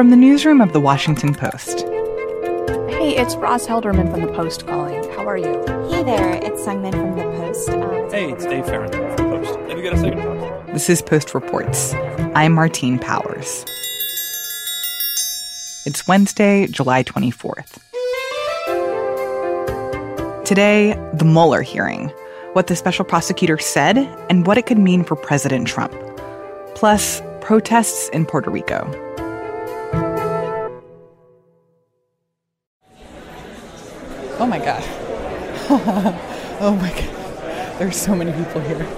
From the newsroom of The Washington Post. Hey, it's Ross Helderman from The Post calling. How are you? Hey there, it's Sungmin from The Post. Hey, it's Dave Farrington from The Post. Have you got a second? This is Post Reports. I'm Martine Powers. It's Wednesday, July 24th. Today, the Mueller hearing, what the special prosecutor said and what it could mean for President Trump. Plus, protests in Puerto Rico. Oh my God. Oh my God. There's so many people here.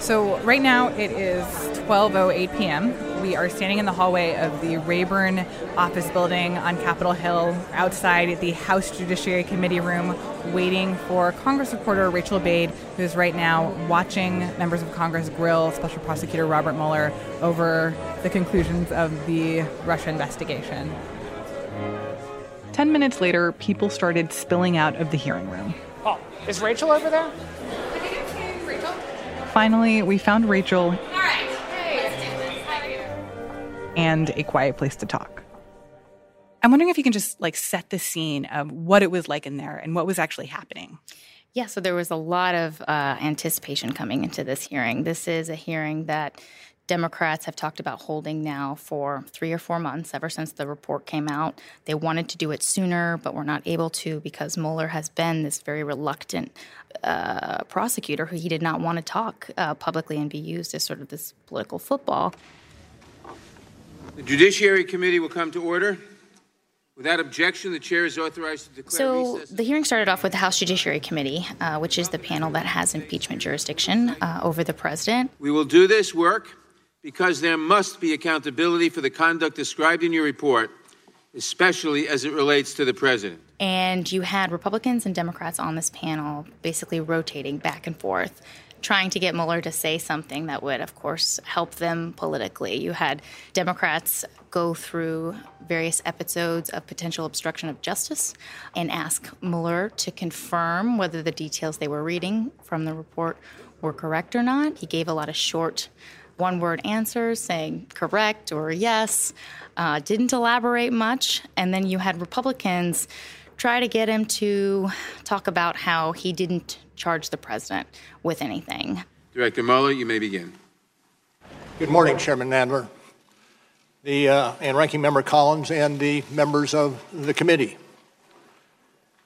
So right now it is 12:08 p.m. We are standing in the hallway of the Rayburn office building on Capitol Hill outside the House Judiciary Committee room waiting for Congress reporter Rachel Bade, who's right now watching members of Congress grill Special Prosecutor Robert Mueller over the conclusions of the Russia investigation. 10 minutes later, people started spilling out of the hearing room. Oh, is Rachel over there? Rachel? Finally, we found Rachel. All right. Hey, let's do this. How are you? And a quiet place to talk. I'm wondering if you can just set the scene of what it was like in there and what was actually happening. Yeah, so there was a lot of anticipation coming into this hearing. This is a hearing that Democrats have talked about holding now for 3 or 4 months, ever since the report came out. They wanted to do it sooner, but were not able to because Mueller has been this very reluctant prosecutor who he did not want to talk publicly and be used as sort of this political football. The Judiciary Committee will come to order. Without objection, the chair is authorized to declare recess. So the hearing started off with the House Judiciary Committee, which is the panel that has impeachment jurisdiction over the president. We will do this work because there must be accountability for the conduct described in your report, especially as it relates to the president. And you had Republicans and Democrats on this panel basically rotating back and forth, trying to get Mueller to say something that would, of course, help them politically. You had Democrats go through various episodes of potential obstruction of justice and ask Mueller to confirm whether the details they were reading from the report were correct or not. He gave a lot of short one-word answers saying correct or yes, didn't elaborate much. And then you had Republicans try to get him to talk about how he didn't charge the president with anything. Director Mueller, you may begin. Good morning, Chairman Nadler, and Ranking Member Collins and the members of the committee.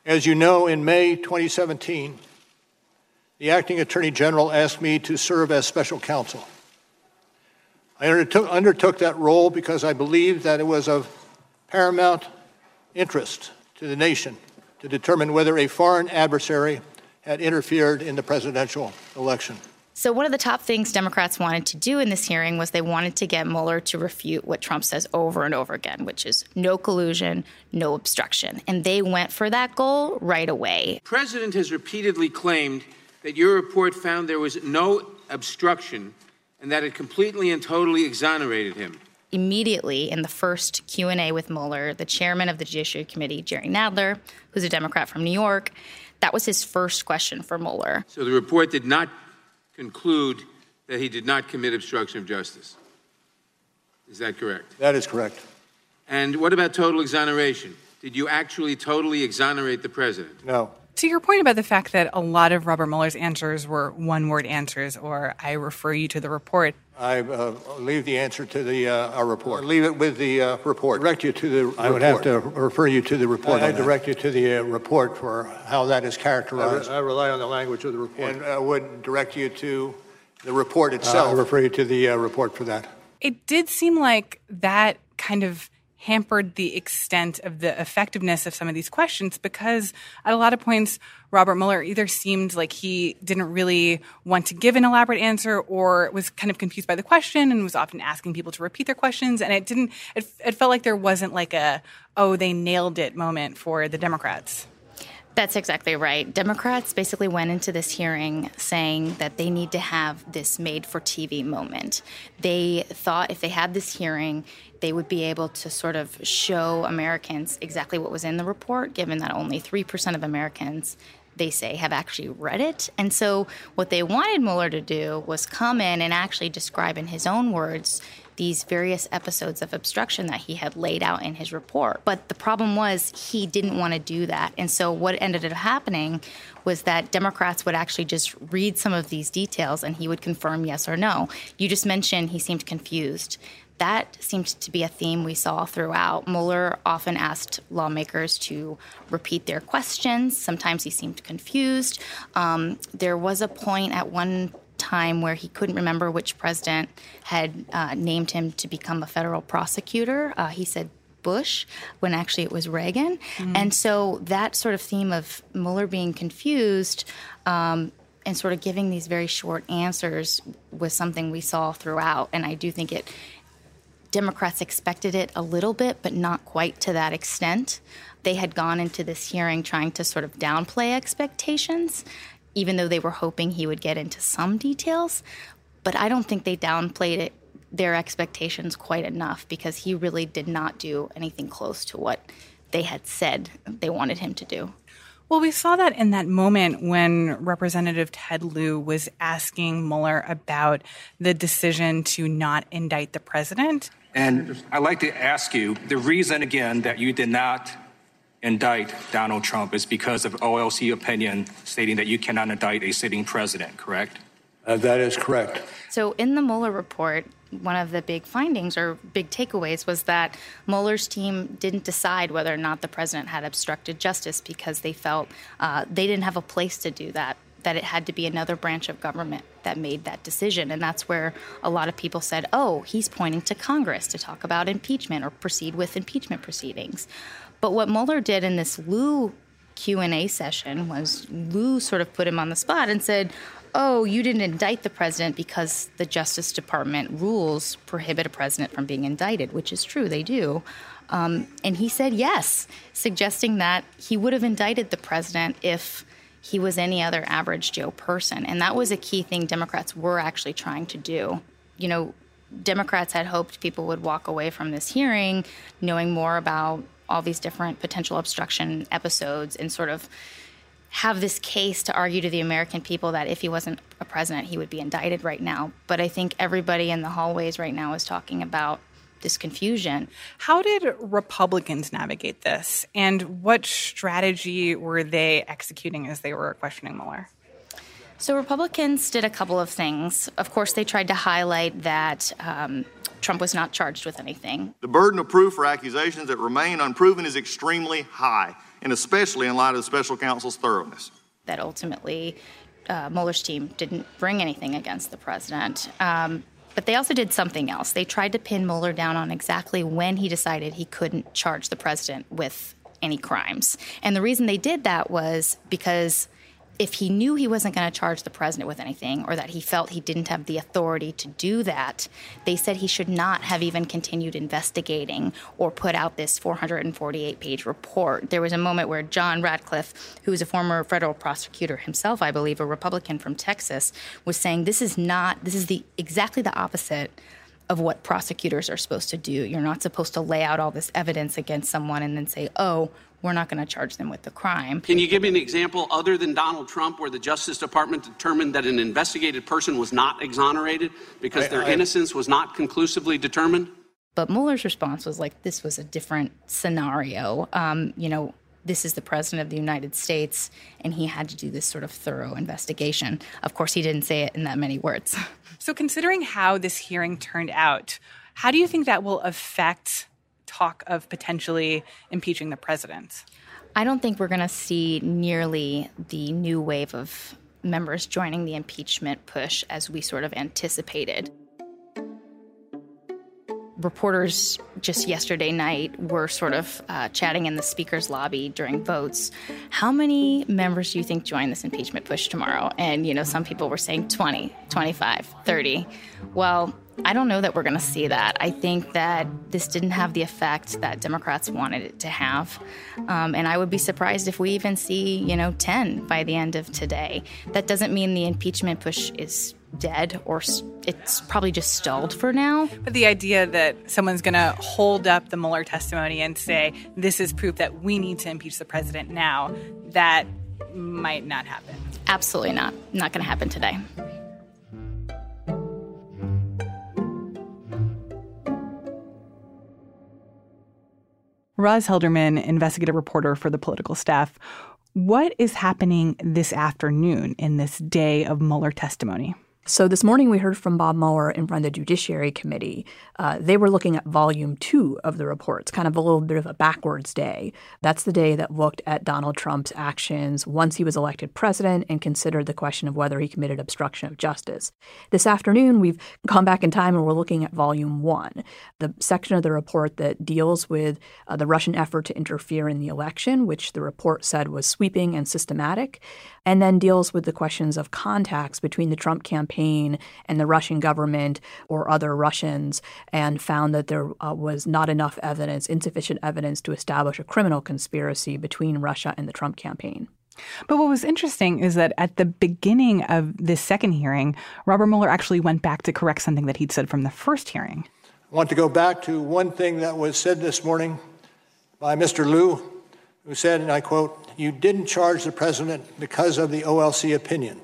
As you know, in May 2017, the acting attorney general asked me to serve as special counsel. I undertook that role because I believed that it was of paramount interest to the nation to determine whether a foreign adversary had interfered in the presidential election. So one of the top things Democrats wanted to do in this hearing was they wanted to get Mueller to refute what Trump says over and over again, which is no collusion, no obstruction. And they went for that goal right away. The president has repeatedly claimed that your report found there was no obstruction and that it completely and totally exonerated him. Immediately in the first Q&A with Mueller, the chairman of the Judiciary Committee, Jerry Nadler, who's a Democrat from New York, that was his first question for Mueller. So the report did not conclude that he did not commit obstruction of justice. Is that correct? That is correct. And what about total exoneration? Did you actually totally exonerate the president? No. To your point about the fact that a lot of Robert Mueller's answers were one-word answers, or I refer you to the report. I leave the answer to our report. Leave it with the report. Direct you to the report. I would have to refer you to the report. I direct you to the report for how that is characterized. I rely on the language of the report. And I would direct you to the report itself. I refer you to the report for that. It did seem like that kind of hampered the extent of the effectiveness of some of these questions because at a lot of points, Robert Mueller either seemed like he didn't really want to give an elaborate answer or was kind of confused by the question and was often asking people to repeat their questions. And it felt like there wasn't a, oh, they nailed it moment for the Democrats. That's exactly right. Democrats basically went into this hearing saying that they need to have this made-for-TV moment. They thought if they had this hearing, they would be able to sort of show Americans exactly what was in the report, given that only 3% of Americans they say, have actually read it. And so what they wanted Mueller to do was come in and actually describe in his own words these various episodes of obstruction that he had laid out in his report. But the problem was he didn't want to do that. And so what ended up happening was that Democrats would actually just read some of these details and he would confirm yes or no. You just mentioned he seemed confused. That seemed to be a theme we saw throughout. Mueller often asked lawmakers to repeat their questions. Sometimes he seemed confused. There was a point at one time where he couldn't remember which president had named him to become a federal prosecutor. He said Bush, when actually it was Reagan. Mm-hmm. And so that sort of theme of Mueller being confused and sort of giving these very short answers was something we saw throughout. And I do think it... Democrats expected it a little bit, but not quite to that extent. They had gone into this hearing trying to sort of downplay expectations, even though they were hoping he would get into some details. But I don't think they downplayed it, their expectations quite enough, because he really did not do anything close to what they had said they wanted him to do. Well, we saw that in that moment when Representative Ted Lieu was asking Mueller about the decision to not indict the president. And I'd like to ask you, the reason, again, that you did not indict Donald Trump is because of OLC opinion stating that you cannot indict a sitting president, correct? That is correct. So in the Mueller report, one of the big findings or big takeaways was that Mueller's team didn't decide whether or not the president had obstructed justice because they felt they didn't have a place to do that, that it had to be another branch of government that made that decision. And that's where a lot of people said, oh, he's pointing to Congress to talk about impeachment or proceed with impeachment proceedings. But what Mueller did in this Lieu Q&A session was Lieu sort of put him on the spot and said, oh, you didn't indict the president because the Justice Department rules prohibit a president from being indicted, which is true, they do. And he said yes, suggesting that he would have indicted the president if he was any other average Joe person. And that was a key thing Democrats were actually trying to do. You know, Democrats had hoped people would walk away from this hearing knowing more about all these different potential obstruction episodes and sort of have this case to argue to the American people that if he wasn't a president, he would be indicted right now. But I think everybody in the hallways right now is talking about this confusion. How did Republicans navigate this? And what strategy were they executing as they were questioning Mueller? So Republicans did a couple of things. Of course, they tried to highlight that Trump was not charged with anything. The burden of proof for accusations that remain unproven is extremely high, and especially in light of the special counsel's thoroughness. That ultimately, Mueller's team didn't bring anything against the president. But they also did something else. They tried to pin Mueller down on exactly when he decided he couldn't charge the president with any crimes. And the reason they did that was because if he knew he wasn't going to charge the president with anything or that he felt he didn't have the authority to do that, they said he should not have even continued investigating or put out this 448-page report. There was a moment where John Ratcliffe, who is a former federal prosecutor himself, I believe, a Republican from Texas, was saying this is exactly the opposite of what prosecutors are supposed to do. You're not supposed to lay out all this evidence against someone and then say, oh, we're not going to charge them with the crime. Can you give me an example other than Donald Trump where the Justice Department determined that an investigated person was not exonerated because their innocence was not conclusively determined? But Mueller's response was like, this was a different scenario. This is the president of the United States, and he had to do this sort of thorough investigation. Of course, he didn't say it in that many words. So considering how this hearing turned out, how do you think that will affect talk of potentially impeaching the president? I don't think we're going to see nearly the new wave of members joining the impeachment push as we sort of anticipated. Reporters just yesterday night were sort of chatting in the speaker's lobby during votes. How many members do you think join this impeachment push tomorrow? And, you know, some people were saying 20, 25, 30. Well, I don't know that we're going to see that. I think that this didn't have the effect that Democrats wanted it to have. And I would be surprised if we even see, 10 by the end of today. That doesn't mean the impeachment push is dead, or it's probably just stalled for now. But the idea that someone's going to hold up the Mueller testimony and say, this is proof that we need to impeach the president now, that might not happen. Absolutely not. Not going to happen today. Roz Helderman, investigative reporter for The Political Staff. What is happening this afternoon in this day of Mueller testimony? So this morning we heard from Bob Mueller in front of the Judiciary Committee. They were looking at Volume 2 of the reports, kind of a little bit of a backwards day. That's the day that looked at Donald Trump's actions once he was elected president and considered the question of whether he committed obstruction of justice. This afternoon we've gone back in time and we're looking at Volume 1, the section of the report that deals with the Russian effort to interfere in the election, which the report said was sweeping and systematic, and then deals with the questions of contacts between the Trump campaign and the Russian government or other Russians, and found that there was not enough evidence, insufficient evidence to establish a criminal conspiracy between Russia and the Trump campaign. But what was interesting is that at the beginning of this second hearing, Robert Mueller actually went back to correct something that he'd said from the first hearing. I want to go back to one thing that was said this morning by Mr. Lieu, who said, and I quote, "You didn't charge the president because of the OLC opinion."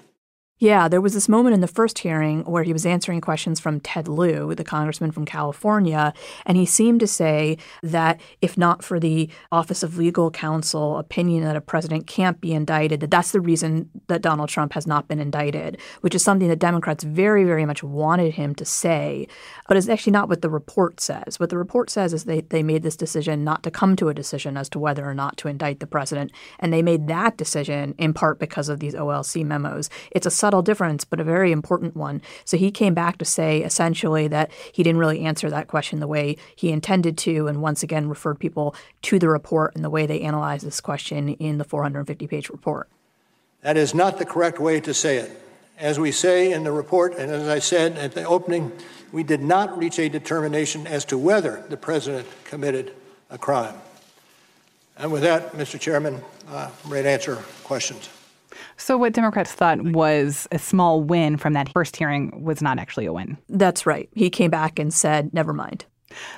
Yeah, there was this moment in the first hearing where he was answering questions from Ted Lieu, the congressman from California, and he seemed to say that if not for the Office of Legal Counsel opinion that a president can't be indicted, that that's the reason that Donald Trump has not been indicted, which is something that Democrats very, very much wanted him to say, but it's actually not what the report says. What the report says is they made this decision not to come to a decision as to whether or not to indict the president, and they made that decision in part because of these OLC memos. It's a subtle difference, but a very important one. So he came back to say essentially that he didn't really answer that question the way he intended to, and once again referred people to the report and the way they analyzed this question in the 450-page report. That is not the correct way to say it. As we say in the report, and as I said at the opening, we did not reach a determination as to whether the president committed a crime. And with that, Mr. Chairman, I'm ready to answer questions. So what Democrats thought was a small win from that first hearing was not actually a win. That's right. He came back and said, never mind.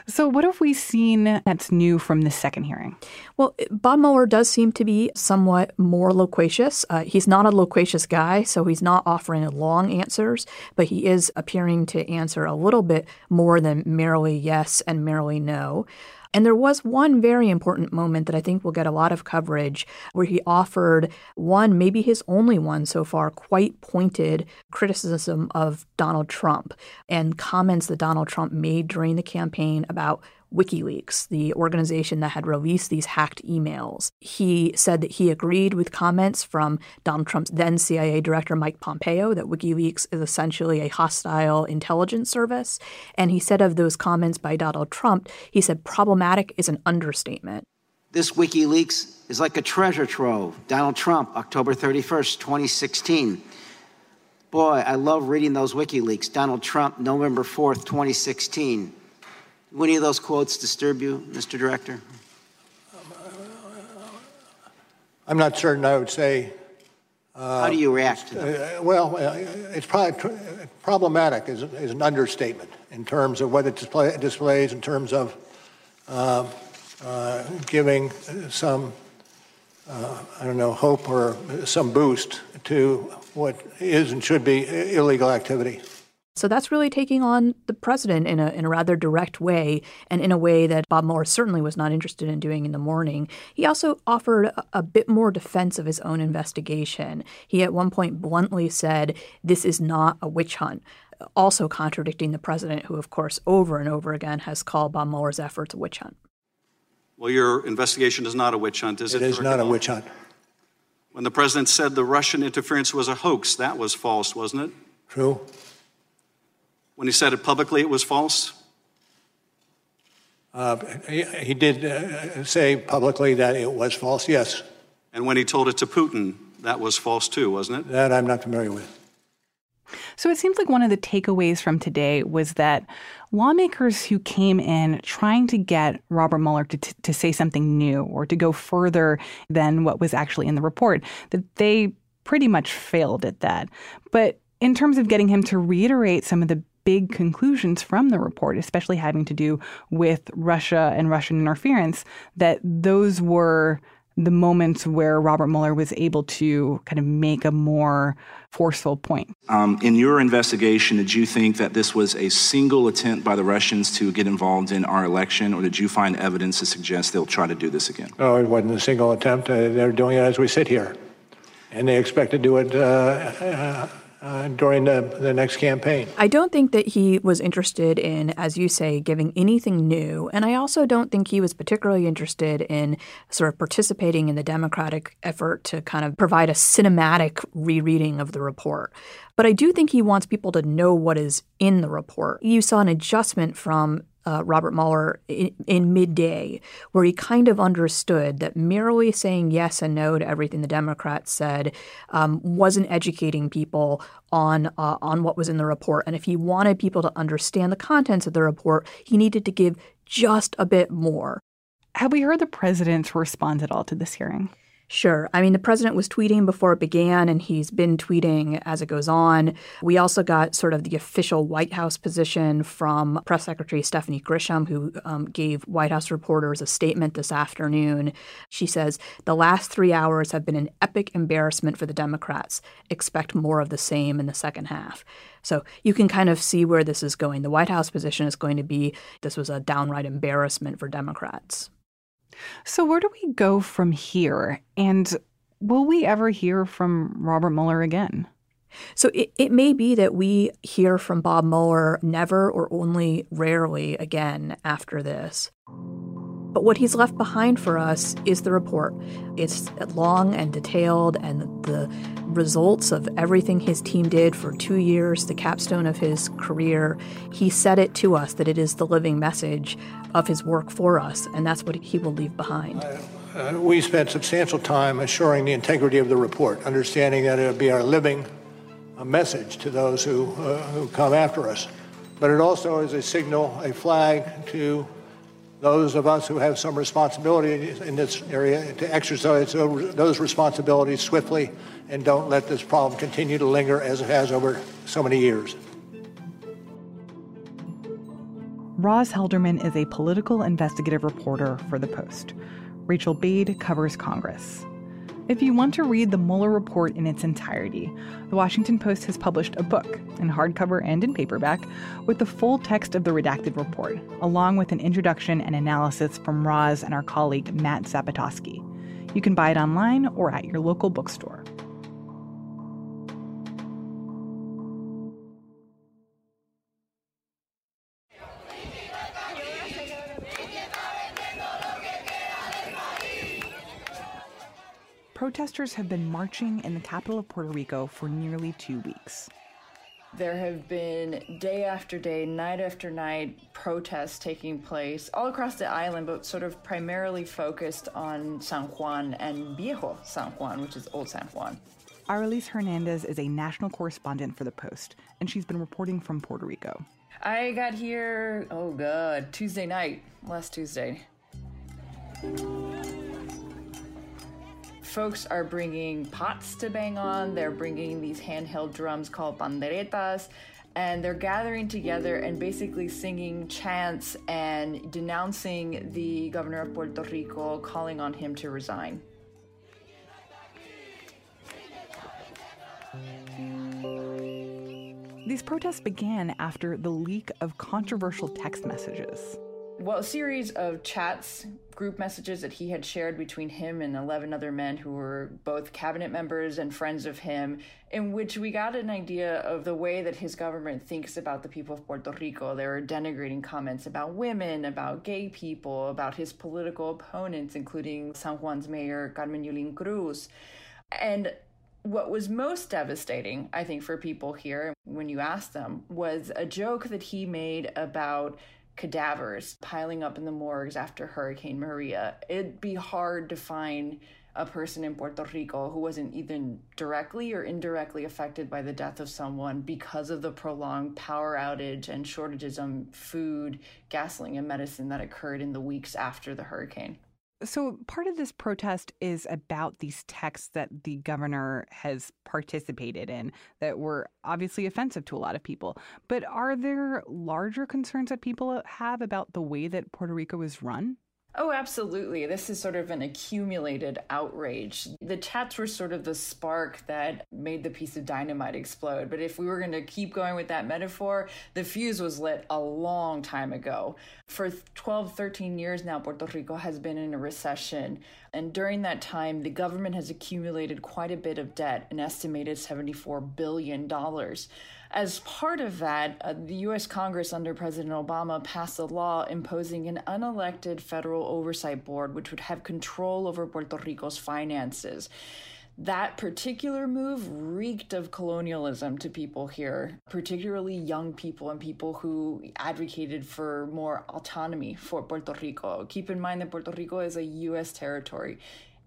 So what have we seen that's new from the second hearing? Well, Bob Mueller does seem to be somewhat more loquacious. He's not a loquacious guy, so he's not offering long answers, but he is appearing to answer a little bit more than merely yes and merely no. And there was one very important moment that I think will get a lot of coverage where he offered one, maybe his only one so far, quite pointed criticism of Donald Trump and comments that Donald Trump made during the campaign about WikiLeaks, the organization that had released these hacked emails. He said that he agreed with comments from Donald Trump's then CIA director, Mike Pompeo, that WikiLeaks is essentially a hostile intelligence service. And he said of those comments by Donald Trump, he said problematic is an understatement. This WikiLeaks is like a treasure trove. Donald Trump, October 31st, 2016. Boy, I love reading those WikiLeaks. Donald Trump, November 4th, 2016. Do any of those quotes disturb you, Mr. Director? I'm not certain I would say. How do you react to that? It's probably problematic is an understatement in terms of what it displays, in terms of giving some, hope or some boost to what is and should be illegal activity. So that's really taking on the president in a rather direct way, and in a way that Bob Mueller certainly was not interested in doing in the morning. He also offered a bit more defense of his own investigation. He at one point bluntly said, "This is not a witch hunt," also contradicting the president, who, of course, over and over again has called Bob Mueller's efforts a witch hunt. Well, your investigation is not a witch hunt, is it? It is not a witch hunt. When the president said the Russian interference was a hoax, that was false, wasn't it? True. When he said it publicly, it was false? He did say publicly that it was false, yes. And when he told it to Putin, that was false too, wasn't it? That I'm not familiar with. So it seems like one of the takeaways from today was that lawmakers who came in trying to get Robert Mueller to say something new or to go further than what was actually in the report, that they pretty much failed at that. But in terms of getting him to reiterate some of the big conclusions from the report, especially having to do with Russia and Russian interference, that those were the moments where Robert Mueller was able to kind of make a more forceful point. In your investigation, did you think that this was a single attempt by the Russians to get involved in our election, or did you find evidence to suggest they'll try to do this again? Oh, it wasn't a single attempt. They're doing it as we sit here. And they expect to do it during the next campaign. I don't think that he was interested in, as you say, giving anything new. And I also don't think he was particularly interested in sort of participating in the Democratic effort to kind of provide a cinematic rereading of the report. But I do think he wants people to know what is in the report. You saw an adjustment from Robert Mueller in midday, where he kind of understood that merely saying yes and no to everything the Democrats said wasn't educating people on what was in the report. And if he wanted people to understand the contents of the report, he needed to give just a bit more. Have we heard the president's response at all to this hearing? Sure. I mean, the president was tweeting before it began, and he's been tweeting as it goes on. We also got sort of the official White House position from Press Secretary Stephanie Grisham, who gave White House reporters a statement this afternoon. She says, "The last 3 hours have been an epic embarrassment for the Democrats. Expect more of the same in the second half." So you can kind of see where this is going. The White House position is going to be this was a downright embarrassment for Democrats. So where do we go from here? And will we ever hear from Robert Mueller again? So it may be that we hear from Bob Mueller never or only rarely again after this. But what he's left behind for us is the report. It's long and detailed, and the results of everything his team did for 2 years, the capstone of his career. He said it to us that it is the living message of his work for us, and that's what he will leave behind. We spent substantial time assuring the integrity of the report, understanding that it would be our living message to those who come after us. But it also is a signal, a flag to those of us who have some responsibility in this area to exercise those responsibilities swiftly and don't let this problem continue to linger as it has over so many years. Roz Helderman is a political investigative reporter for The Post. Rachel Bade covers Congress. If you want to read the Mueller report in its entirety, The Washington Post has published a book, in hardcover and in paperback, with the full text of the redacted report, along with an introduction and analysis from Roz and our colleague Matt Zapotosky. You can buy it online or at your local bookstore. Protesters have been marching in the capital of Puerto Rico for nearly 2 weeks. There have been day after day, night after night protests taking place all across the island, but sort of primarily focused on San Juan and Viejo San Juan, which is Old San Juan. Arelis Hernández is a national correspondent for The Post, and she's been reporting from Puerto Rico. I got here, Tuesday night, last Tuesday. Folks are bringing pots to bang on. They're bringing these handheld drums called panderetas, and they're gathering together and basically singing chants and denouncing the governor of Puerto Rico, calling on him to resign. These protests began after the leak of controversial text messages. Well, a series of chats, group messages that he had shared between him and 11 other men who were both cabinet members and friends of him, in which we got an idea of the way that his government thinks about the people of Puerto Rico. There were denigrating comments about women, about gay people, about his political opponents, including San Juan's mayor, Carmen Yulín Cruz. And what was most devastating, I think, for people here, when you asked them, was a joke that he made about cadavers piling up in the morgues after Hurricane Maria. It'd be hard to find a person in Puerto Rico who wasn't either directly or indirectly affected by the death of someone because of the prolonged power outage and shortages of food, gasoline, and medicine that occurred in the weeks after the hurricane. So part of this protest is about these texts that the governor has participated in that were obviously offensive to a lot of people. But are there larger concerns that people have about the way that Puerto Rico is run? Oh, absolutely. This is sort of an accumulated outrage. The chats were sort of the spark that made the piece of dynamite explode. But if we were going to keep going with that metaphor, the fuse was lit a long time ago. For 12, 13 years now, Puerto Rico has been in a recession. And during that time, the government has accumulated quite a bit of debt, an estimated $74 billion. As part of that, the U.S. Congress under President Obama passed a law imposing an unelected federal oversight board, which would have control over Puerto Rico's finances. That particular move reeked of colonialism to people here, particularly young people and people who advocated for more autonomy for Puerto Rico. Keep in mind that Puerto Rico is a U.S. territory.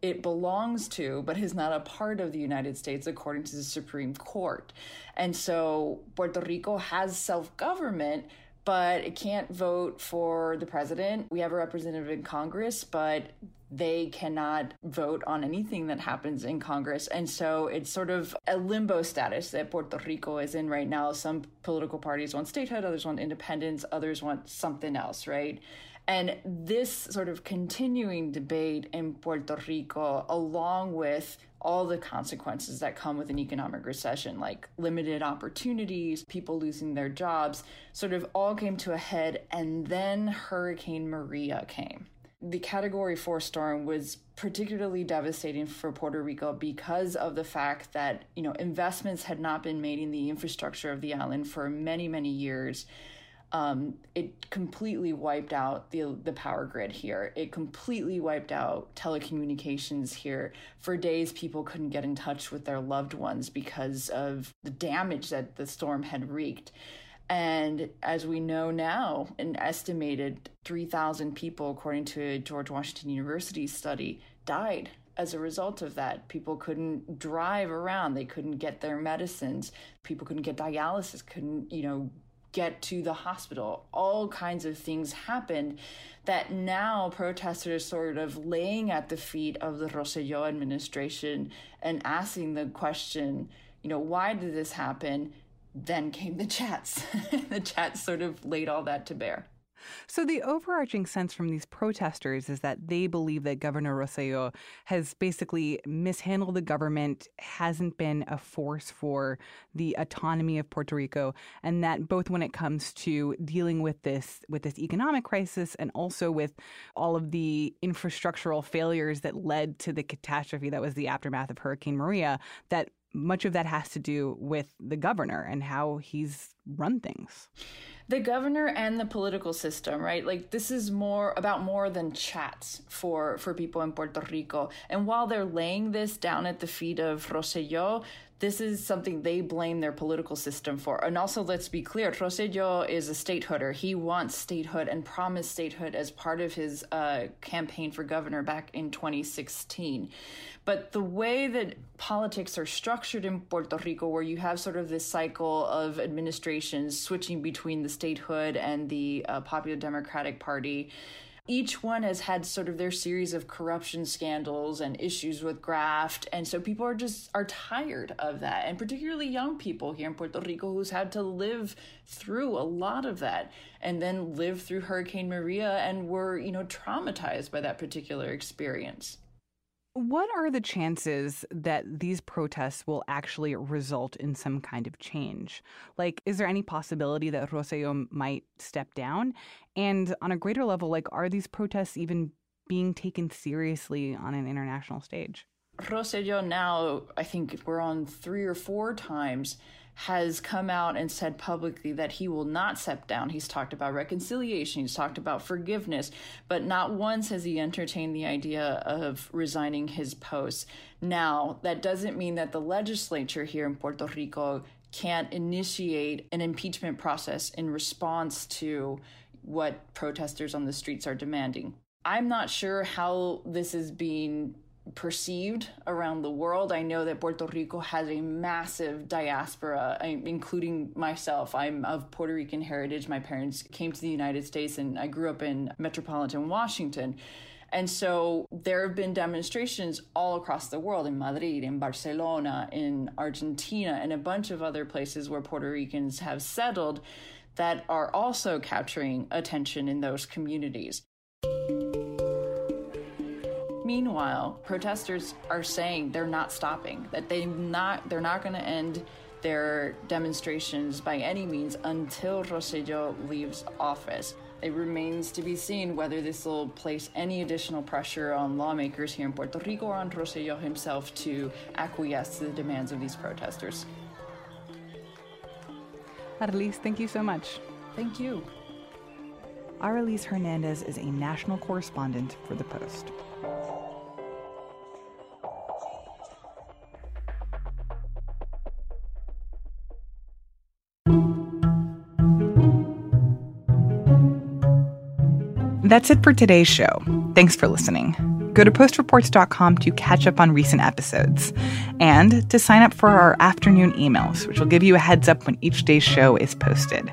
It belongs to, but is not a part of the United States, according to the Supreme Court. And so Puerto Rico has self-government, but it can't vote for the president. We have a representative in Congress, but they cannot vote on anything that happens in Congress. And so it's sort of a limbo status that Puerto Rico is in right now. Some political parties want statehood, others want independence, others want something else, right? And this sort of continuing debate in Puerto Rico, along with all the consequences that come with an economic recession, like limited opportunities, people losing their jobs, sort of all came to a head. And then Hurricane Maria came. The Category 4 storm was particularly devastating for Puerto Rico because of the fact that, you know, investments had not been made in the infrastructure of the island for many, many years. It completely wiped out the power grid here. It completely wiped out telecommunications here. For days, people couldn't get in touch with their loved ones because of the damage that the storm had wreaked. And as we know now, an estimated 3,000 people, according to a George Washington University study, died as a result of that. People couldn't drive around. They couldn't get their medicines. People couldn't get dialysis, couldn't, you know, get to the hospital. All kinds of things happened that now protesters sort of laying at the feet of the Rosselló administration and asking the question, you know, why did this happen? Then came the chats. The chats sort of laid all that to bear. So the overarching sense from these protesters is that they believe that Governor Rosselló has basically mishandled the government, hasn't been a force for the autonomy of Puerto Rico, and that both when it comes to dealing with this economic crisis and also with all of the infrastructural failures that led to the catastrophe that was the aftermath of Hurricane Maria, that much of that has to do with the governor and how he's run things. The governor and the political system, right? Like, this is more than chats for people in Puerto Rico. And while they're laying this down at the feet of Rosselló, this is something they blame their political system for. And also, let's be clear, Rosselló is a statehooder. He wants statehood and promised statehood as part of his campaign for governor back in 2016. But the way that politics are structured in Puerto Rico, where you have sort of this cycle of administrations switching between the statehood and the Popular Democratic Party, each one has had sort of their series of corruption scandals and issues with graft. And so people are tired of that. And particularly young people here in Puerto Rico who's had to live through a lot of that and then live through Hurricane Maria and were, you know, traumatized by that particular experience. What are the chances that these protests will actually result in some kind of change? Like, is there any possibility that Rosselló might step down? And on a greater level, like, are these protests even being taken seriously on an international stage? Rosselló now, I think we're on 3 or 4 times, has come out and said publicly that he will not step down. He's talked about reconciliation. He's talked about forgiveness. But not once has he entertained the idea of resigning his post. Now, that doesn't mean that the legislature here in Puerto Rico can't initiate an impeachment process in response to what protesters on the streets are demanding. I'm not sure how this is being perceived around the world. I know that Puerto Rico has a massive diaspora, including myself. I'm of Puerto Rican heritage. My parents came to the United States and I grew up in metropolitan Washington. And so there have been demonstrations all across the world, in Madrid, in Barcelona, in Argentina, and a bunch of other places where Puerto Ricans have settled that are also capturing attention in those communities. Meanwhile, protesters are saying they're not stopping, that they're not going to end their demonstrations by any means until Rosselló leaves office. It remains to be seen whether this will place any additional pressure on lawmakers here in Puerto Rico or on Rosselló himself to acquiesce to the demands of these protesters. Arelis, thank you so much. Thank you. Arelis Hernández is a national correspondent for The Post. That's it for today's show. Thanks for listening. Go to postreports.com to catch up on recent episodes and to sign up for our afternoon emails, which will give you a heads up when each day's show is posted.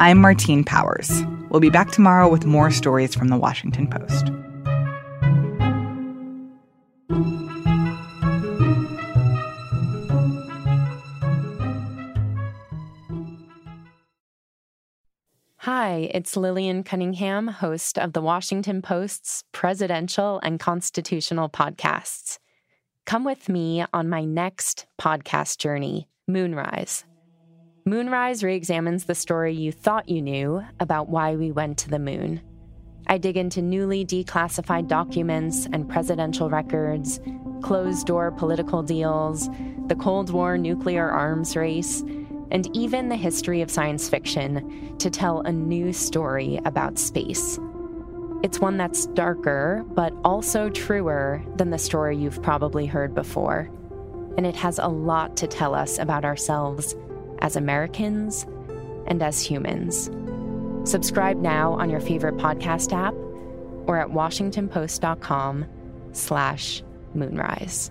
I'm Martine Powers. We'll be back tomorrow with more stories from The Washington Post. Hi, it's Lillian Cunningham, host of The Washington Post's Presidential and Constitutional podcasts. Come with me on my next podcast journey, Moonrise. Moonrise reexamines the story you thought you knew about why we went to the moon. I dig into newly declassified documents and presidential records, closed-door political deals, the Cold War nuclear arms race, and even the history of science fiction to tell a new story about space. It's one that's darker, but also truer than the story you've probably heard before. And it has a lot to tell us about ourselves as Americans and as humans. Subscribe now on your favorite podcast app or at washingtonpost.com/moonrise.